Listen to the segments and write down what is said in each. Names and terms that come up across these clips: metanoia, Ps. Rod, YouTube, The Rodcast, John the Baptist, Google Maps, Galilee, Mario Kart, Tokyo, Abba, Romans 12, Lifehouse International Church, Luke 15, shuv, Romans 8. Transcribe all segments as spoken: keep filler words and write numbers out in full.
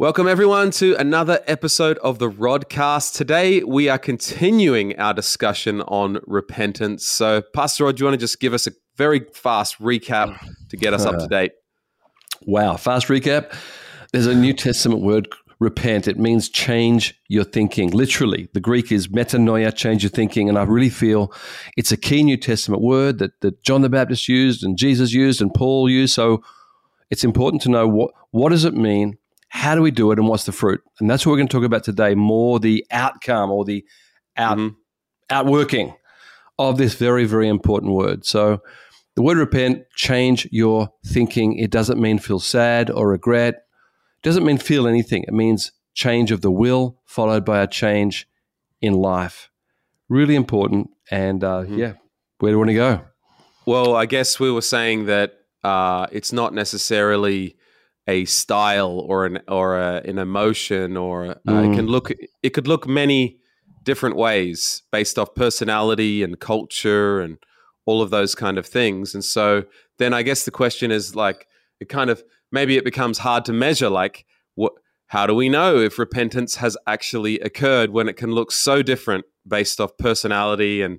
Welcome everyone to another episode of The Rodcast. Today we are continuing our discussion on repentance. So Pastor Rod, do you want to just give us a very fast recap to get us up to date? Wow, fast recap. There's a New Testament word, repent. It means change your thinking. Literally, the Greek is metanoia, change your thinking. And I really feel it's a key New Testament word that, that John the Baptist used and Jesus used and Paul used. So it's important to know what, what does it mean, how do we do it, and what's the fruit? And that's what we're going to talk about today, more the outcome or the out, mm-hmm. outworking of this very, very important word. So the word repent, change your thinking. It doesn't mean feel sad or regret. Doesn't mean feel anything. It means change of the will followed by a change in life. Really important. And uh, mm-hmm. yeah, where do we want to go? Well, I guess we were saying that uh, it's not necessarily a style or an or a, an emotion, or uh, mm. it can look. It could look many different ways based off personality and culture and all of those kind of things. And so then I guess the question is like it kind of. Maybe it becomes hard to measure, like, what? How do we know if repentance has actually occurred when it can look so different based off personality and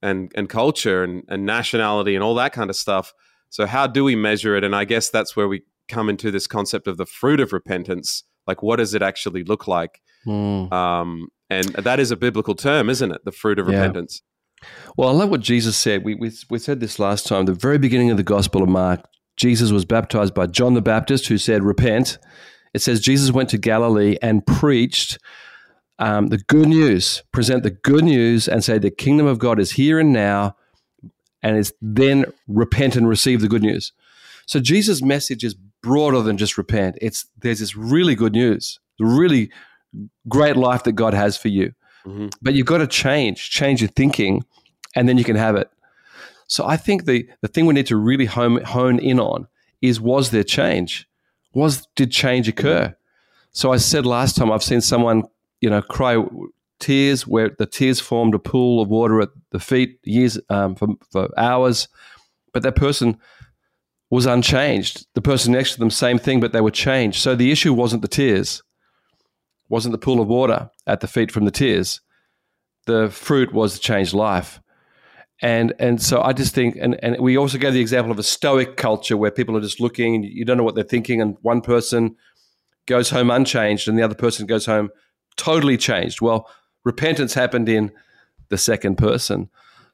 and and culture and, and nationality and all that kind of stuff? So how do we measure it? And I guess that's where we come into this concept of the fruit of repentance. Like, what does it actually look like? Mm. Um, and that is a biblical term, isn't it? The fruit of yeah. repentance. Well, I love what Jesus said. We, we we said this last time, the very beginning of the Gospel of Mark. Jesus was baptized by John the Baptist, who said, repent. It says Jesus went to Galilee and preached um, the good news, present the good news and say the kingdom of God is here and now, and it's then repent and receive the good news. So Jesus' message is broader than just repent. It's there's this really good news, really great life that God has for you. Mm-hmm. But you've got to change, change your thinking, and then you can have it. So I think the, the thing we need to really home, hone in on is, was there change? Was did change occur? So I said last time, I've seen someone, you know, cry tears where the tears formed a pool of water at the feet years um, for, for hours, but that person was unchanged. The person next to them, same thing, but they were changed. So the issue wasn't the tears, wasn't the pool of water at the feet from the tears. The fruit was the changed life. And and so I just think, and, and we also gave the example of a stoic culture where people are just looking and you don't know what they're thinking, and one person goes home unchanged and the other person goes home totally changed. Well, repentance happened in the second person.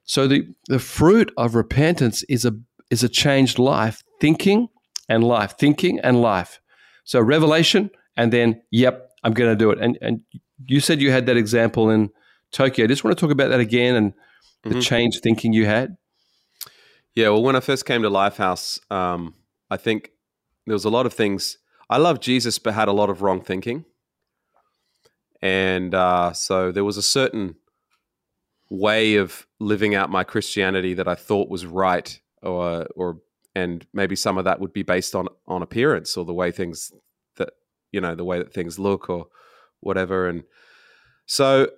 So the, the fruit of repentance is a is a changed life, thinking and life, thinking and life. So revelation and then, yep, I'm going to do it. And and you said you had that example in Tokyo. I just want to talk about that again and the mm-hmm. change thinking you had? Yeah, well, when I first came to Lifehouse, um, I think there was a lot of things. I loved Jesus, but had a lot of wrong thinking. And uh, so there was a certain way of living out my Christianity that I thought was right, or or and maybe some of that would be based on, on appearance or the way things that, you know, the way that things look or whatever. And so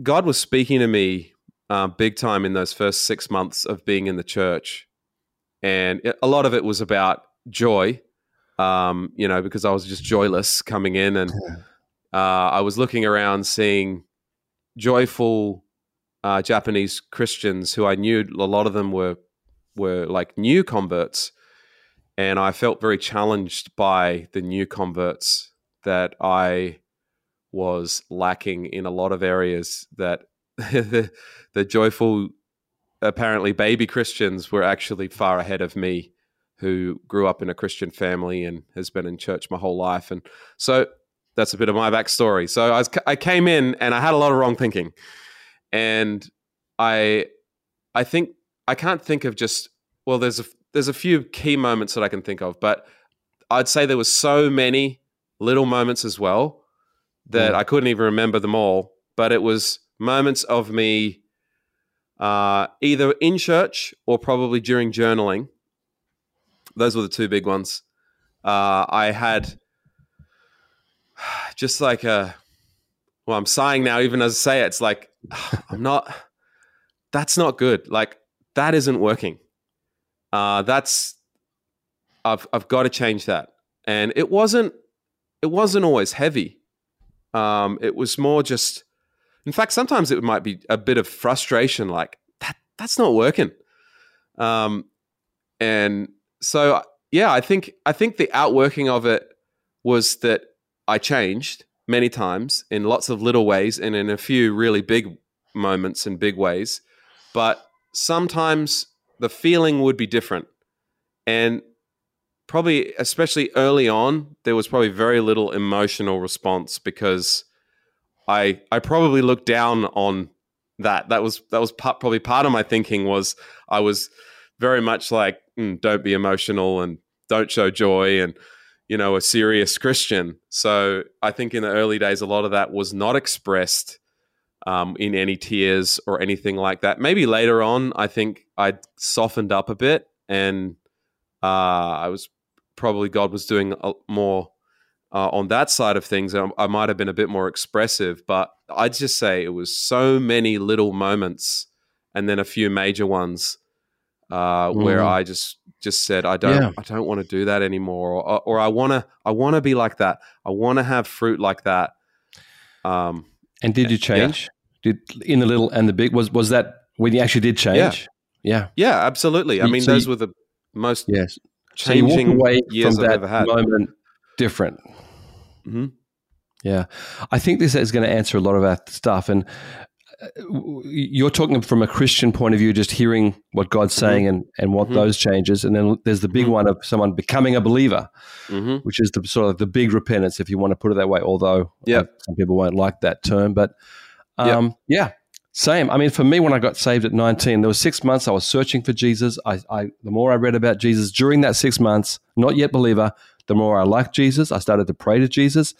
God was speaking to me Uh, big time in those first six months of being in the church. And it, a lot of it was about joy, um, you know, because I was just joyless coming in. And uh, I was looking around seeing joyful uh, Japanese Christians who I knew, a lot of them were were like new converts. And I felt very challenged by the new converts, that I was lacking in a lot of areas that the, the joyful, apparently baby Christians were actually far ahead of me, who grew up in a Christian family and has been in church my whole life. And so that's a bit of my backstory. So I, was, I came in and I had a lot of wrong thinking. And I I think, I can't think of just, well, there's a, there's a few key moments that I can think of, but I'd say there were so many little moments as well that mm. I couldn't even remember them all, but it was moments of me uh, either in church or probably during journaling. Those were the two big ones. Uh, I had just like a, well, I'm sighing now even as I say it. It's like, I'm not, that's not good. Like, that isn't working. Uh, that's, I've I've got to change that. And it wasn't it wasn't always heavy. Um, it was more just, in fact, sometimes it might be a bit of frustration, like that that's not working. Um, and so, yeah, I think, I think the outworking of it was that I changed many times in lots of little ways and in a few really big moments and big ways, but sometimes the feeling would be different. And probably, especially early on, there was probably very little emotional response because I I probably looked down on that. That was that was part, probably part of my thinking was I was very much like, mm, don't be emotional and don't show joy and, you know, a serious Christian. So I think in the early days, a lot of that was not expressed um, in any tears or anything like that. Maybe later on, I think I softened up a bit and uh, I was probably God was doing a, more uh, on that side of things. I, I might have been a bit more expressive, but I'd just say it was so many little moments and then a few major ones uh, mm. where I just just said, I don't, yeah. I don't want to do that anymore, or, or I want to, I want to be like that. I want to have fruit like that. Um, and did you change? Yeah. Did in the little and the big was was that when you actually did change? Yeah, yeah, yeah absolutely. I mean, so those you, were the most yes. changing so you walk away years from I've that ever had. Moment different. Mm-hmm. Yeah, I think this is going to answer a lot of our stuff. And you're talking from a Christian point of view, just hearing what God's saying mm-hmm. and, and what mm-hmm. those changes. And then there's the big mm-hmm. one of someone becoming a believer, mm-hmm. which is the sort of the big repentance, if you want to put it that way, although yep. some people won't like that term. But um, yep. yeah, same. I mean, for me, when I got saved at nineteen, there were six months I was searching for Jesus. I, I the more I read about Jesus during that six months, not yet believer, the more I liked Jesus. I started to pray to Jesus,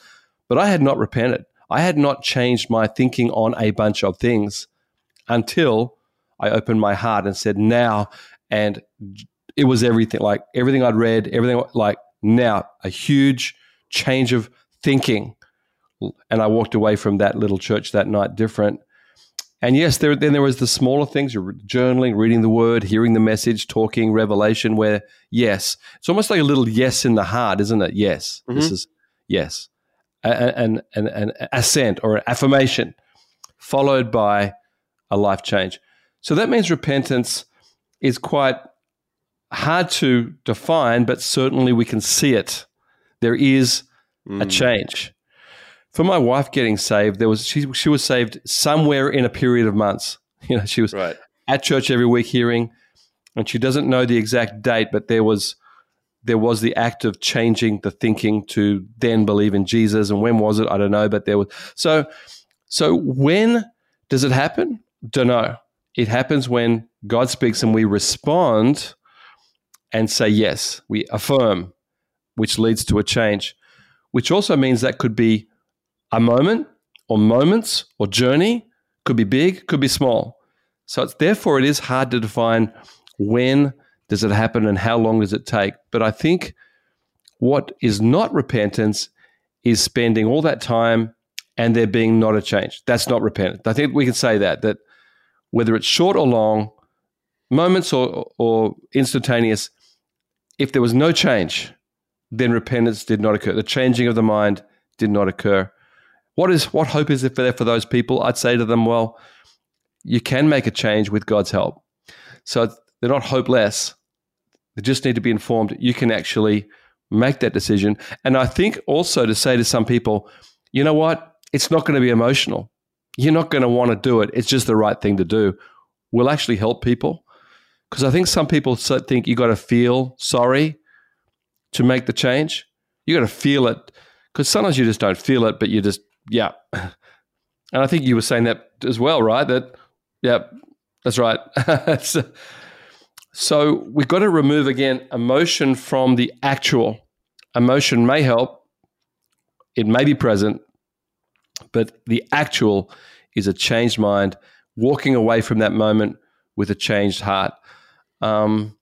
but I had not repented. I had not changed my thinking on a bunch of things until I opened my heart and said, now, and it was everything, like everything I'd read, everything like now, a huge change of thinking. And I walked away from that little church that night different. And yes, there, then there was the smaller things, journaling, reading the word, hearing the message, talking, revelation, where yes, it's almost like a little yes in the heart, isn't it? Yes, mm-hmm. this is yes. An, an, an assent or an affirmation followed by a life change. So that means repentance is quite hard to define, but certainly we can see it. There is mm. a change. For my wife getting saved, there was she, she was saved somewhere in a period of months. You know, she was right. at church every week hearing, and she doesn't know the exact date, but there was There was the act of changing the thinking to then believe in Jesus. And when was it? I don't know, but there was. So, so when does it happen? Don't know. It happens when God speaks and we respond and say yes. We affirm, which leads to a change, which also means that could be a moment or moments or journey, could be big, could be small. So, it's, therefore, it is hard to define when does it happen and how long does it take? But I think what is not repentance is spending all that time and there being not a change. That's not repentance. I think we can say that, that whether it's short or long, moments or, or instantaneous, if there was no change, then repentance did not occur. The changing of the mind did not occur. What is what hope is there for those people? I'd say to them, well, you can make a change with God's help. So they're not hopeless. They just need to be informed. You can actually make that decision. And I think also to say to some people, you know what? It's not going to be emotional. You're not going to want to do it. It's just the right thing to do. We'll actually help people. Because I think some people think you got to feel sorry to make the change. You got to feel it. Because sometimes you just don't feel it, but you just, yeah. And I think you were saying that as well, right? That, yeah, that's right. That's So we've got to remove, again, emotion from the actual. Emotion may help. It may be present, but the actual is a changed mind, walking away from that moment with a changed heart. Um,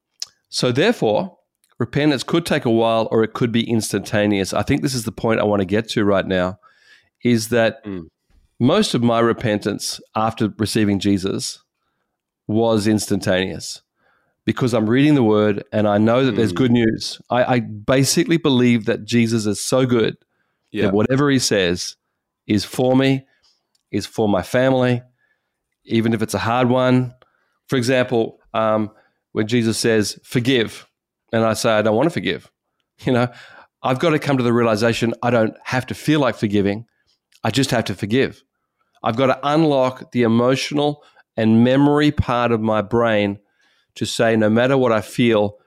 so therefore, repentance could take a while or it could be instantaneous. I think this is the point I want to get to right now, is that mm. most of my repentance after receiving Jesus was instantaneous. Because I'm reading the word and I know that there's good news. I, I basically believe that Jesus is so good yeah. that whatever he says is for me, is for my family, even if it's a hard one. For example, um, when Jesus says, forgive, and I say, I don't want to forgive, you know, I've got to come to the realization I don't have to feel like forgiving. I just have to forgive. I've got to unlock the emotional and memory part of my brain to say, no matter what I feel,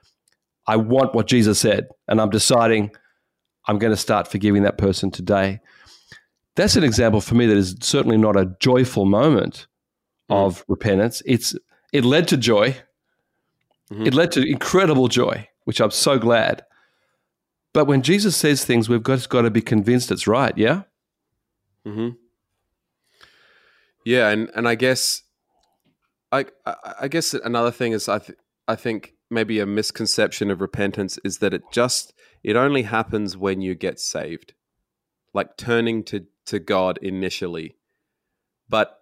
I want what Jesus said, and I'm deciding I'm going to start forgiving that person today. That's an example for me that is certainly not a joyful moment of repentance. It's it led to joy. Mm-hmm. It led to incredible joy, which I'm so glad. But when Jesus says things, we've just got to be convinced it's right, yeah? Mm-hmm. Yeah, and, and I guess I I guess another thing is I th- I think maybe a misconception of repentance is that it just it only happens when you get saved. Like turning to, to God initially. But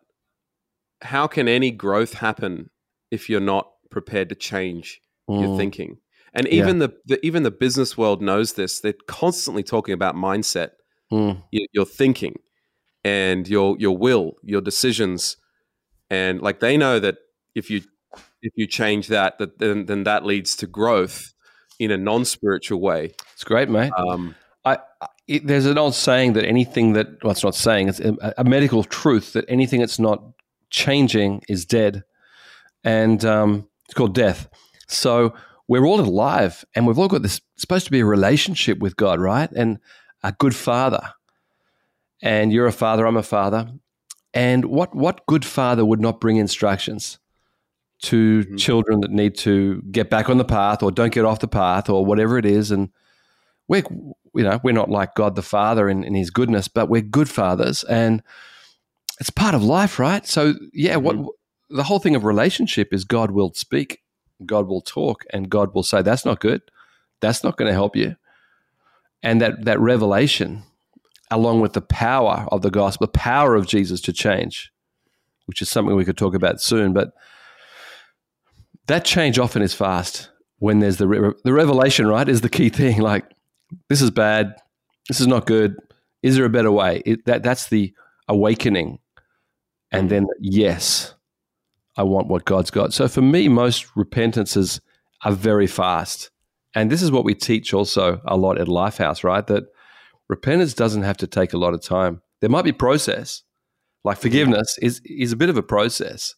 how can any growth happen if you're not prepared to change mm. your thinking? And even yeah. the, the even the business world knows this. They're constantly talking about mindset, mm. your, your thinking and your your will, your decisions. And like they know that if you if you change that, that then, then that leads to growth in a non-spiritual way. It's great, mate. Um, I, I It, there's an old saying that anything that, well, it's not saying, it's a, a medical truth that anything that's not changing is dead. And um, it's called death. So we're all alive and we've all got this, supposed to be a relationship with God, right? And a good father. And you're a father, I'm a father. And what, what good father would not bring instructions to mm-hmm. children that need to get back on the path or don't get off the path or whatever it is? And we're, you know, we're not like God the Father in, in his goodness, but we're good fathers, and it's part of life, right? So, yeah, what the whole thing of relationship is God will speak, God will talk, and God will say, that's not good, that's not going to help you. And that, that revelation, along with the power of the gospel, the power of Jesus to change, which is something we could talk about soon, but that change often is fast when there's the re- the revelation, right, is the key thing, like, this is bad. This is not good. Is there a better way? It, that that's the awakening, and then yes, I want what God's got. So for me, most repentances are very fast, and this is what we teach also a lot at Lifehouse, right? That repentance doesn't have to take a lot of time. There might be process, like forgiveness is is a bit of a process,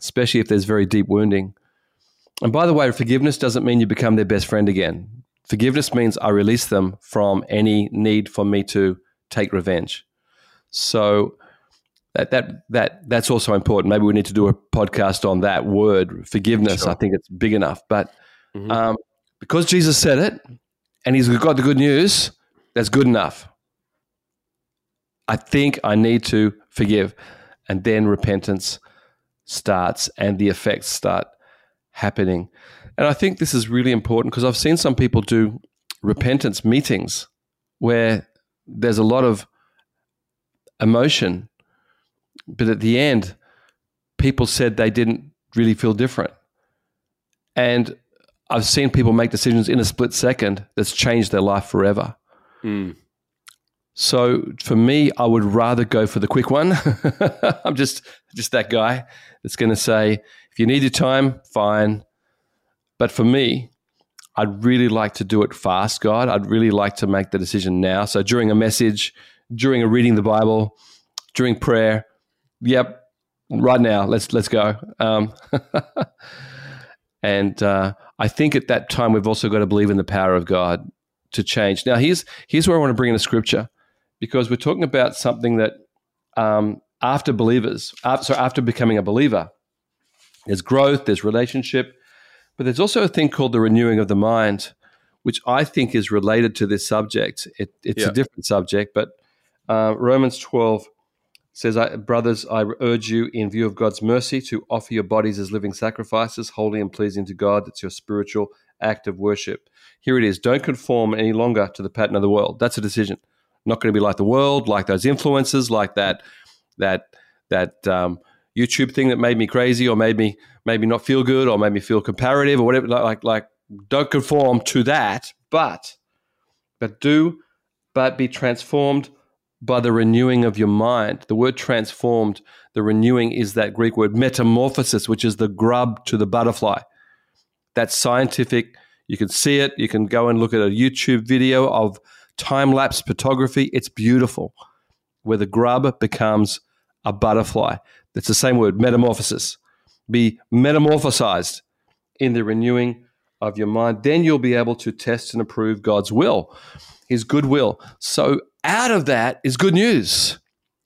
especially if there's very deep wounding. And by the way, forgiveness doesn't mean you become their best friend again. Forgiveness means I release them from any need for me to take revenge. So that that that that's also important. Maybe we need to do a podcast on that word, forgiveness. Sure. I think it's big enough. But mm-hmm. um, because Jesus said it and he's got the good news, that's good enough. I think I need to forgive. And then repentance starts and the effects start happening. And I think this is really important because I've seen some people do repentance meetings where there's a lot of emotion, but at the end, people said they didn't really feel different. And I've seen people make decisions in a split second that's changed their life forever. Mm. So for me, I would rather go for the quick one. I'm just just that guy that's going to say, if you need your time, fine. But for me, I'd really like to do it fast, God. I'd really like to make the decision now. So during a message, during a reading the Bible, during prayer, yep, right now, let's let's go. Um, and uh, I think at that time, we've also got to believe in the power of God to change. Now, here's, here's where I want to bring in a scripture, because we're talking about something that um, after believers, after, so after becoming a believer, there's growth, there's relationship. But there's also a thing called the renewing of the mind, which I think is related to this subject. It, it's yeah. a different subject, but uh, Romans twelve says, I, brothers, I urge you in view of God's mercy to offer your bodies as living sacrifices, holy and pleasing to God. That's your spiritual act of worship. Here it is. Don't conform any longer to the pattern of the world. That's a decision. Not going to be like the world, like those influences, like that, that, that, um, YouTube thing that made me crazy or made me made me not feel good or made me feel comparative or whatever, like like, like don't conform to that, but but do but be transformed by the renewing of your mind. The word transformed, the renewing, is that Greek word metamorphosis, which is the grub to the butterfly. That's scientific. You can see it. You can go and look at a YouTube video of time-lapse photography. It's beautiful, where the grub becomes a butterfly. It's the same word, metamorphosis. Be metamorphosized in the renewing of your mind. Then you'll be able to test and approve God's will, his good will. So out of that is good news.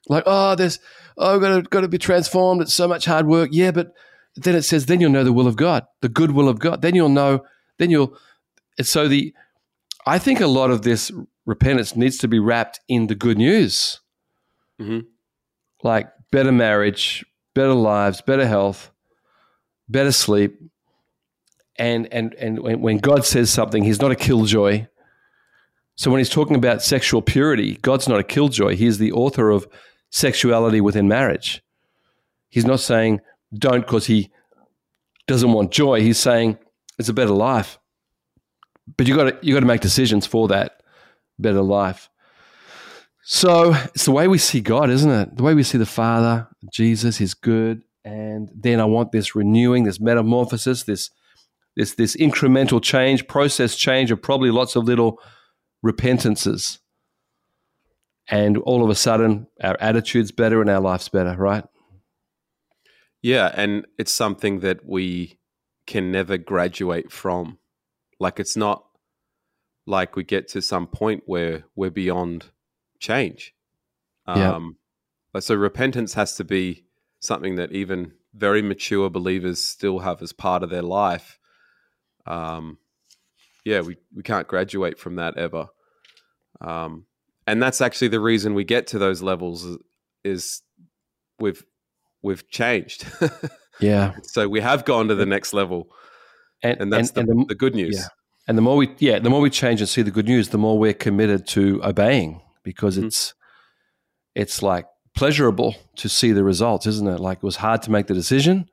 Like, oh, there's, oh, I've got to, got to be transformed. It's so much hard work. Yeah, but then it says, then you'll know the will of God, the good will of God. Then you'll know, then you'll, so the, I think a lot of this repentance needs to be wrapped in the good news. Mm-hmm. Like better marriage, better lives, better health, better sleep. And and and when God says something, he's not a killjoy. So when he's talking about sexual purity, God's not a killjoy. He is the author of sexuality within marriage. He's not saying don't because he doesn't want joy. He's saying it's a better life. But you got you got to make decisions for that better life. So it's the way we see God, isn't it? The way we see the Father, Jesus is good. And then I want this renewing, this metamorphosis, this this this incremental change, process change of probably lots of little repentances. And all of a sudden, our attitude's better and our life's better, right? Yeah, and it's something that we can never graduate from. Like it's not like we get to some point where we're beyond change. Um, yeah. So repentance has to be something that even very mature believers still have as part of their life. Um, yeah, we, we can't graduate from that ever. Um, and that's actually the reason we get to those levels is, is we've, we've changed. Yeah. So we have gone to the next level and, and that's and, the, and the, the good news. Yeah. And the more we, yeah, the more we change and see the good news, the more we're committed to obeying. Because it's mm-hmm. it's like pleasurable to see the results, isn't it? Like it was hard to make the decision,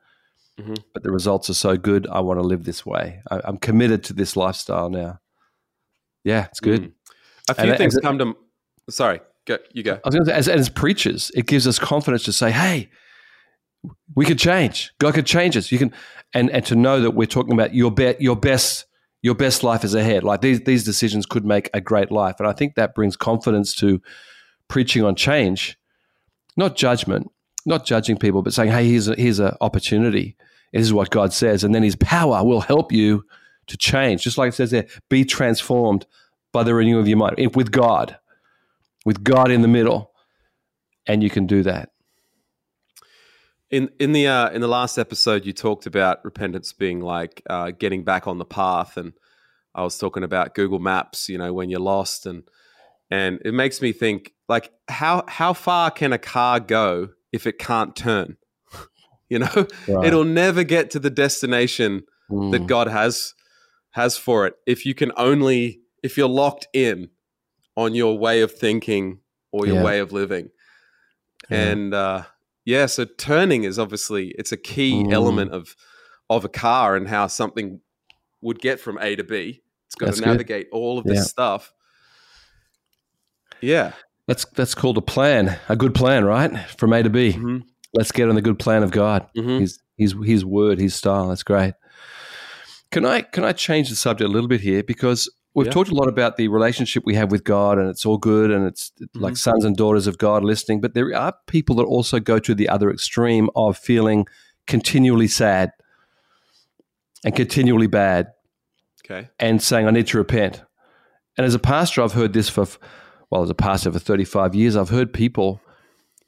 mm-hmm. but the results are so good. I want to live this way. I, I'm committed to this lifestyle now. Yeah, it's good. Mm-hmm. A few and, things as, come to. Sorry, go, you go. I was going to say, as, as preachers, it gives us confidence to say, "Hey, we could change. God could change us. You can," and and to know that we're talking about your be- your best. Your best life is ahead. Like these these decisions could make a great life. And I think that brings confidence to preaching on change, not judgment, not judging people, but saying, hey, here's a, here's an opportunity. This is what God says. And then his power will help you to change. Just like it says there, be transformed by the renewing of your mind with God, with God in the middle. And you can do that. In in the uh, in the last episode, you talked about repentance being like uh, getting back on the path, and I was talking about Google Maps. You know, when you're lost, and and it makes me think like how how far can a car go if it can't turn? You know, right. It'll never get to the destination mm. that God has has for it if you can only if you're locked in on your way of thinking or your yeah. way of living, yeah. and. Uh, Yeah, so turning is obviously, it's a key mm. element of of a car and how something would get from A to B. It's got that's to navigate good. all of this yeah. stuff. Yeah. That's that's called a plan, a good plan, right? From A to B. Mm-hmm. Let's get on the good plan of God. Mm-hmm. His, his, his word, his style, that's great. Can I can I change the subject a little bit here? Because we've yeah. talked a lot about the relationship we have with God and it's all good and it's mm-hmm. like sons and daughters of God listening, but there are people that also go to the other extreme of feeling continually sad and continually bad okay. and saying, I need to repent. And as a pastor, I've heard this for, well, as a pastor for thirty-five years, I've heard people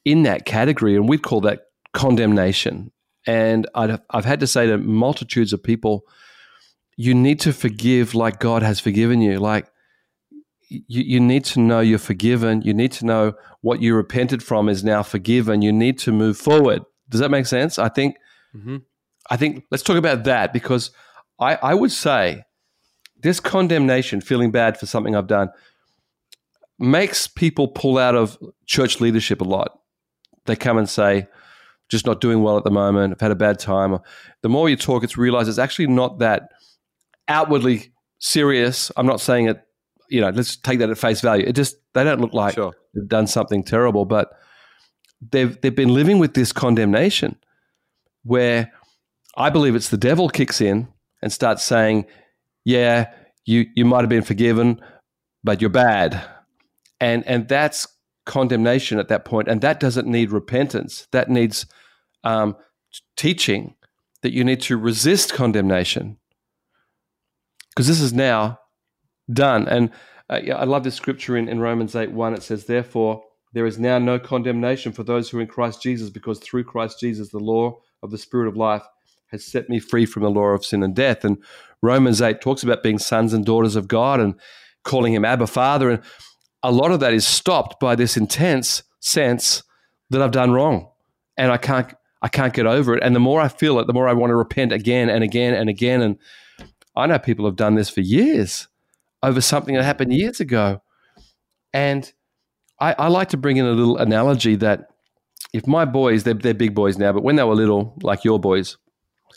in that category and we'd call that condemnation. And I'd, I've had to say to multitudes of people, you need to forgive like God has forgiven you. Like you, you need to know you're forgiven. You need to know what you repented from is now forgiven. You need to move forward. Does that make sense? I think, mm-hmm. I think let's talk about that because I, I would say this condemnation, feeling bad for something I've done, makes people pull out of church leadership a lot. They come and say, just not doing well at the moment. I've had a bad time. The more you talk, it's realized it's actually not that outwardly serious. I'm not saying it you know, let's take that at face value. It just, they don't look like sure. they've done something terrible, but they've they've been living with this condemnation where I believe it's the devil kicks in and starts saying, yeah, you you might have been forgiven, but you're bad. And and that's condemnation at that point, and that doesn't need repentance. That needs um, teaching that you need to resist condemnation because this is now done. And uh, I love this scripture in, in Romans eight one. It says, therefore, there is now no condemnation for those who are in Christ Jesus, because through Christ Jesus, the law of the Spirit of life has set me free from the law of sin and death. And Romans eight talks about being sons and daughters of God and calling him Abba Father. And a lot of that is stopped by this intense sense that I've done wrong and I can't I can't get over it. And the more I feel it, the more I want to repent again and again and again. And I know people have done this for years over something that happened years ago. And I, I like to bring in a little analogy that if my boys, they're, they're big boys now, but when they were little, like your boys,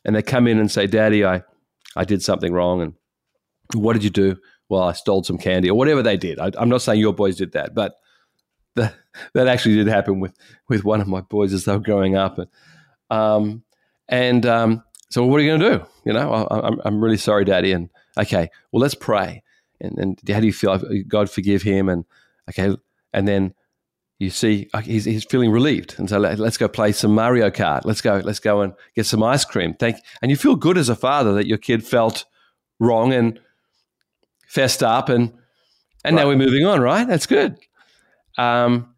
and they come in and say, Daddy, I, I did something wrong. And what did you do? Well, I stole some candy or whatever they did. I, I'm not saying your boys did that, but the, that actually did happen with, with one of my boys as they were growing up. And um, and um, so what are you going to do? You know, I, I'm I'm really sorry, Daddy. And okay, well, let's pray. And, and how do you feel? God forgive him. And okay, and then you see okay, he's he's feeling relieved. And so let, let's go play some Mario Kart. Let's go let's go and get some ice cream. Thank and you feel good as a father that your kid felt wrong and fessed up, and and right. now we're moving on, right? That's good. Um,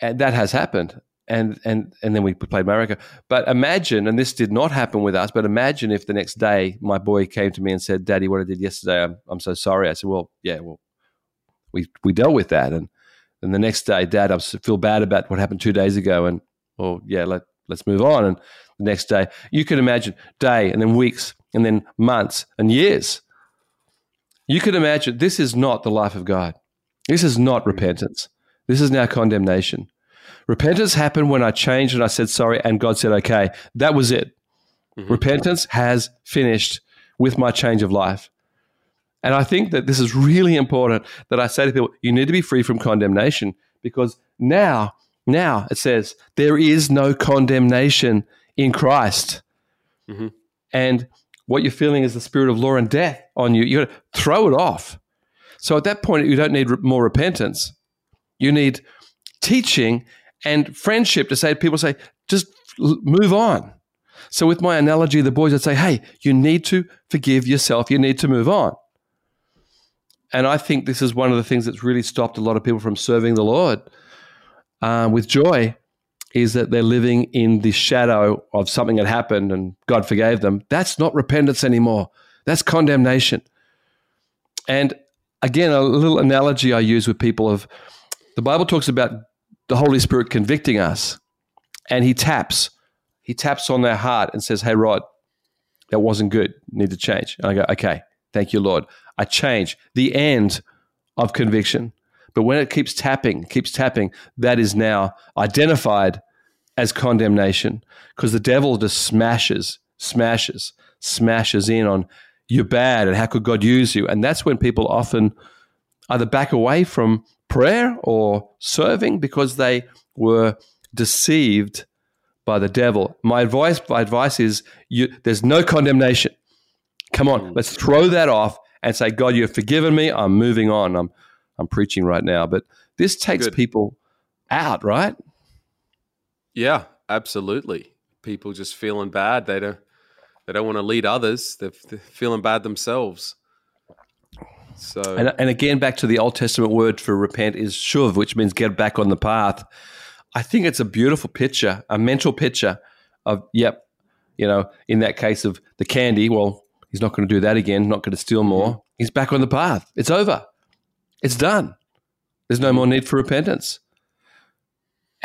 and that has happened, and and and then we played Mario Kart. But imagine, and this did not happen with us, but imagine if the next day my boy came to me and said, "Daddy, what I did yesterday, I'm I'm so sorry." I said, "Well, yeah, well, we we dealt with that." And then the next day, "Dad, I feel bad about what happened two days ago," and well, yeah, let let's move on. And the next day, you can imagine day, and then weeks, and then months, and years. You could imagine this is not the life of God. This is not repentance. This is now condemnation. Repentance happened when I changed and I said sorry and God said, okay, that was it. Mm-hmm. Repentance has finished with my change of life. And I think that this is really important that I say to people, you need to be free from condemnation because now, now it says there is no condemnation in Christ. Mm-hmm. And what you're feeling is the spirit of law and death on you. You got to throw it off. So at that point, you don't need re- more repentance. You need teaching and friendship to say to people, say, just l- move on. So with my analogy, the boys, I'd say, hey, you need to forgive yourself. You need to move on. And I think this is one of the things that's really stopped a lot of people from serving the Lord uh, with joy, is that they're living in the shadow of something that happened and God forgave them. That's not repentance anymore. That's condemnation. And again, a little analogy I use with people of the Bible talks about the Holy Spirit convicting us, and he taps. He taps on their heart and says, hey, Rod, that wasn't good. You need to change. And I go, okay, thank you, Lord. I change. The end of conviction. But when it keeps tapping, keeps tapping, that is now identified as condemnation, because the devil just smashes, smashes, smashes in on you're bad and how could God use you? And that's when people often either back away from prayer or serving because they were deceived by the devil. My advice, my advice is you, there's no condemnation. Come on, let's throw that off and say, God, you've forgiven me. I'm moving on. I'm, I'm preaching right now. But this takes Good. people out, right? Yeah, absolutely. People just feeling bad. They don't they don't want to lead others. They're, they're feeling bad themselves. So, and, and again, back to the Old Testament word for repent is shuv, which means get back on the path. I think it's a beautiful picture, a mental picture of, yep, you know, in that case of the candy, well, he's not going to do that again, not going to steal more. He's back on the path. It's over. It's done. There's no more need for repentance.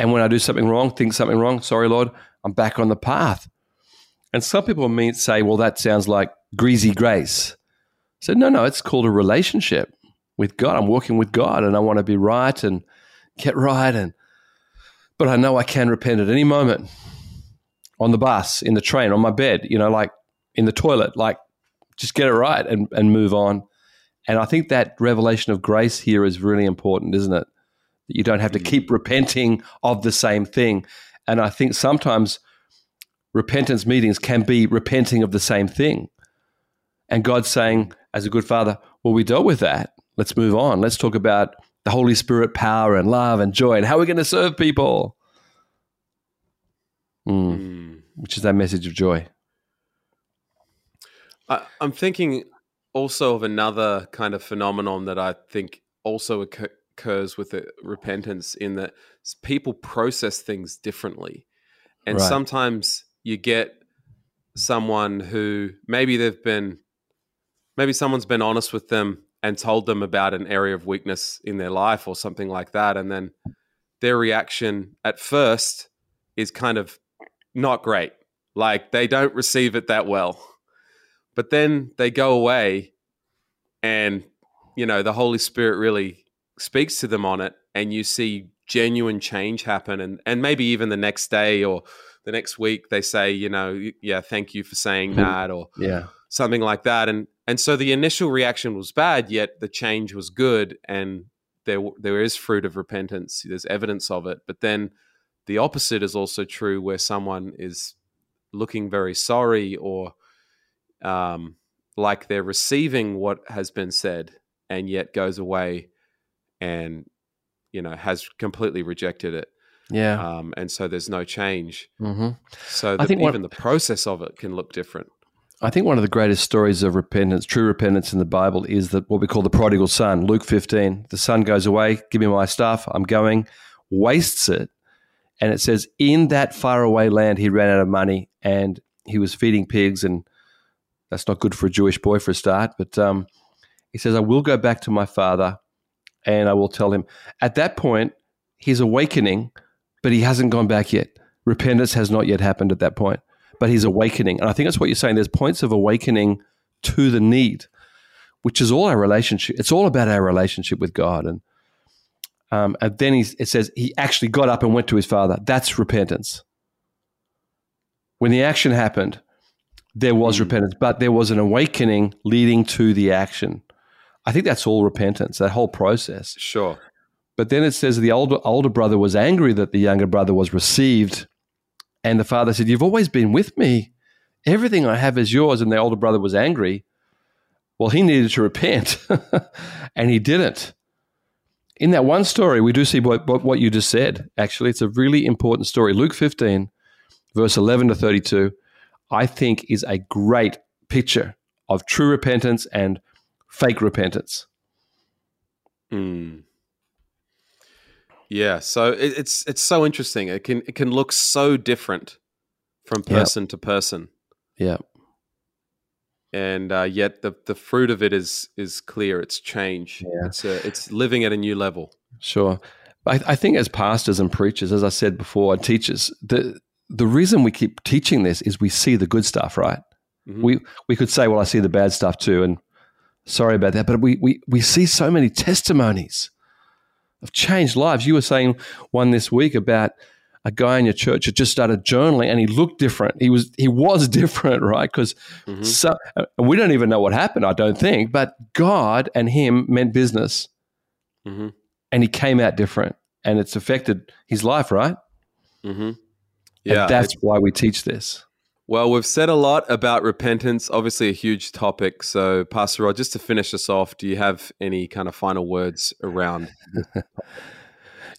And when I do something wrong, think something wrong, sorry, Lord, I'm back on the path. And some people mean, say, well, that sounds like greasy grace. So no, no, it's called a relationship with God. I'm walking with God and I want to be right and get right. And but I know I can repent at any moment, on the bus, in the train, on my bed, you know, like in the toilet, like just get it right and, and move on. And I think that revelation of grace here is really important, isn't it? That you don't have to keep repenting of the same thing. And I think sometimes repentance meetings can be repenting of the same thing. And God's saying, as a good father, well, we dealt with that. Let's move on. Let's talk about the Holy Spirit power and love and joy and how we're going to serve people, mm. Mm. which is that message of joy. I, I'm thinking also of another kind of phenomenon that I think also occur, occurs with the repentance, in that people process things differently. And right. sometimes you get someone who maybe they've been, maybe someone's been honest with them and told them about an area of weakness in their life or something like that. And then their reaction at first is kind of not great. Like they don't receive it that well. But then they go away and, you know, the Holy Spirit really speaks to them on it, and you see genuine change happen. And, and maybe even the next day or the next week, they say, you know, yeah, thank you for saying that, or yeah. something like that. And and so the initial reaction was bad, yet the change was good, and there there is fruit of repentance. There's evidence of it. But then the opposite is also true, where someone is looking very sorry or um, like they're receiving what has been said, and yet goes away and, you know, has completely rejected it. Yeah. Um, and so there's no change. Mm-hmm. So the, I think even one, the process of it can look different. I think one of the greatest stories of repentance, true repentance in the Bible, is that what we call the prodigal son, Luke fifteen. The son goes away, give me my stuff, I'm going, wastes it. And it says in that faraway land, he ran out of money and he was feeding pigs, and that's not good for a Jewish boy for a start. But um, he says, I will go back to my father and I will tell him. At that point, he's awakening, but he hasn't gone back yet. Repentance has not yet happened at that point, but he's awakening. And I think that's what you're saying. There's points of awakening to the need, which is all our relationship. It's all about our relationship with God. And um, and then he, it says he actually got up and went to his father. That's repentance. When the action happened, there was mm-hmm. repentance, but there was an awakening leading to the action. I think that's all repentance, that whole process. Sure. But then it says the older older brother was angry that the younger brother was received, and the father said, you've always been with me. Everything I have is yours. And the older brother was angry. Well, he needed to repent, and he didn't. In that one story, we do see what, what, what you just said, actually. It's a really important story. Luke fifteen, verse eleven to thirty-two, I think is a great picture of true repentance and fake repentance. Hmm. Yeah, so it, it's it's so interesting. It can it can look so different from person yep. to person. Yeah, and uh, yet the the fruit of it is is clear. It's change. Yeah. It's a, it's living at a new level. Sure, I, I think as pastors and preachers, as I said before, and teachers, the the reason we keep teaching this is we see the good stuff, right? Mm-hmm. We we could say, well, I see the bad stuff too, and sorry about that, but we we we see so many testimonies of changed lives. You were saying one this week about a guy in your church who just started journaling, and he looked different. He was he was different, right? Because mm-hmm. so, we don't even know what happened, I don't think, but God and him meant business, mm-hmm. and he came out different, and it's affected his life, right? Mm-hmm. Yeah, and that's why we teach this. Well, we've said a lot about repentance, obviously a huge topic. So, Pastor Rod, just to finish us off, do you have any kind of final words around?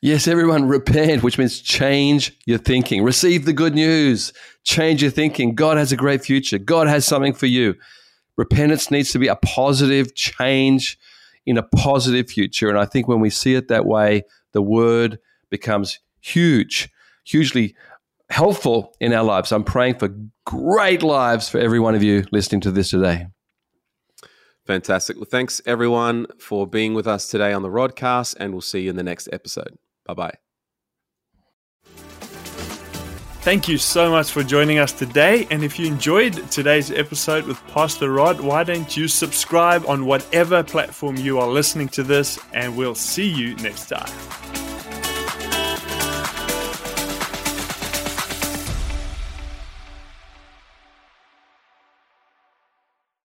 Yes, everyone, repent, which means change your thinking. Receive the good news. Change your thinking. God has a great future. God has something for you. Repentance needs to be a positive change in a positive future. And I think when we see it that way, the word becomes huge, hugely helpful in our lives. I'm praying for great lives for every one of you listening to this today. Fantastic. Well, thanks everyone for being with us today on the Rodcast, and we'll see you in the next episode. Bye-bye. Thank you so much for joining us today. And if you enjoyed today's episode with Pastor Rod, why don't you subscribe on whatever platform you are listening to this, and we'll see you next time.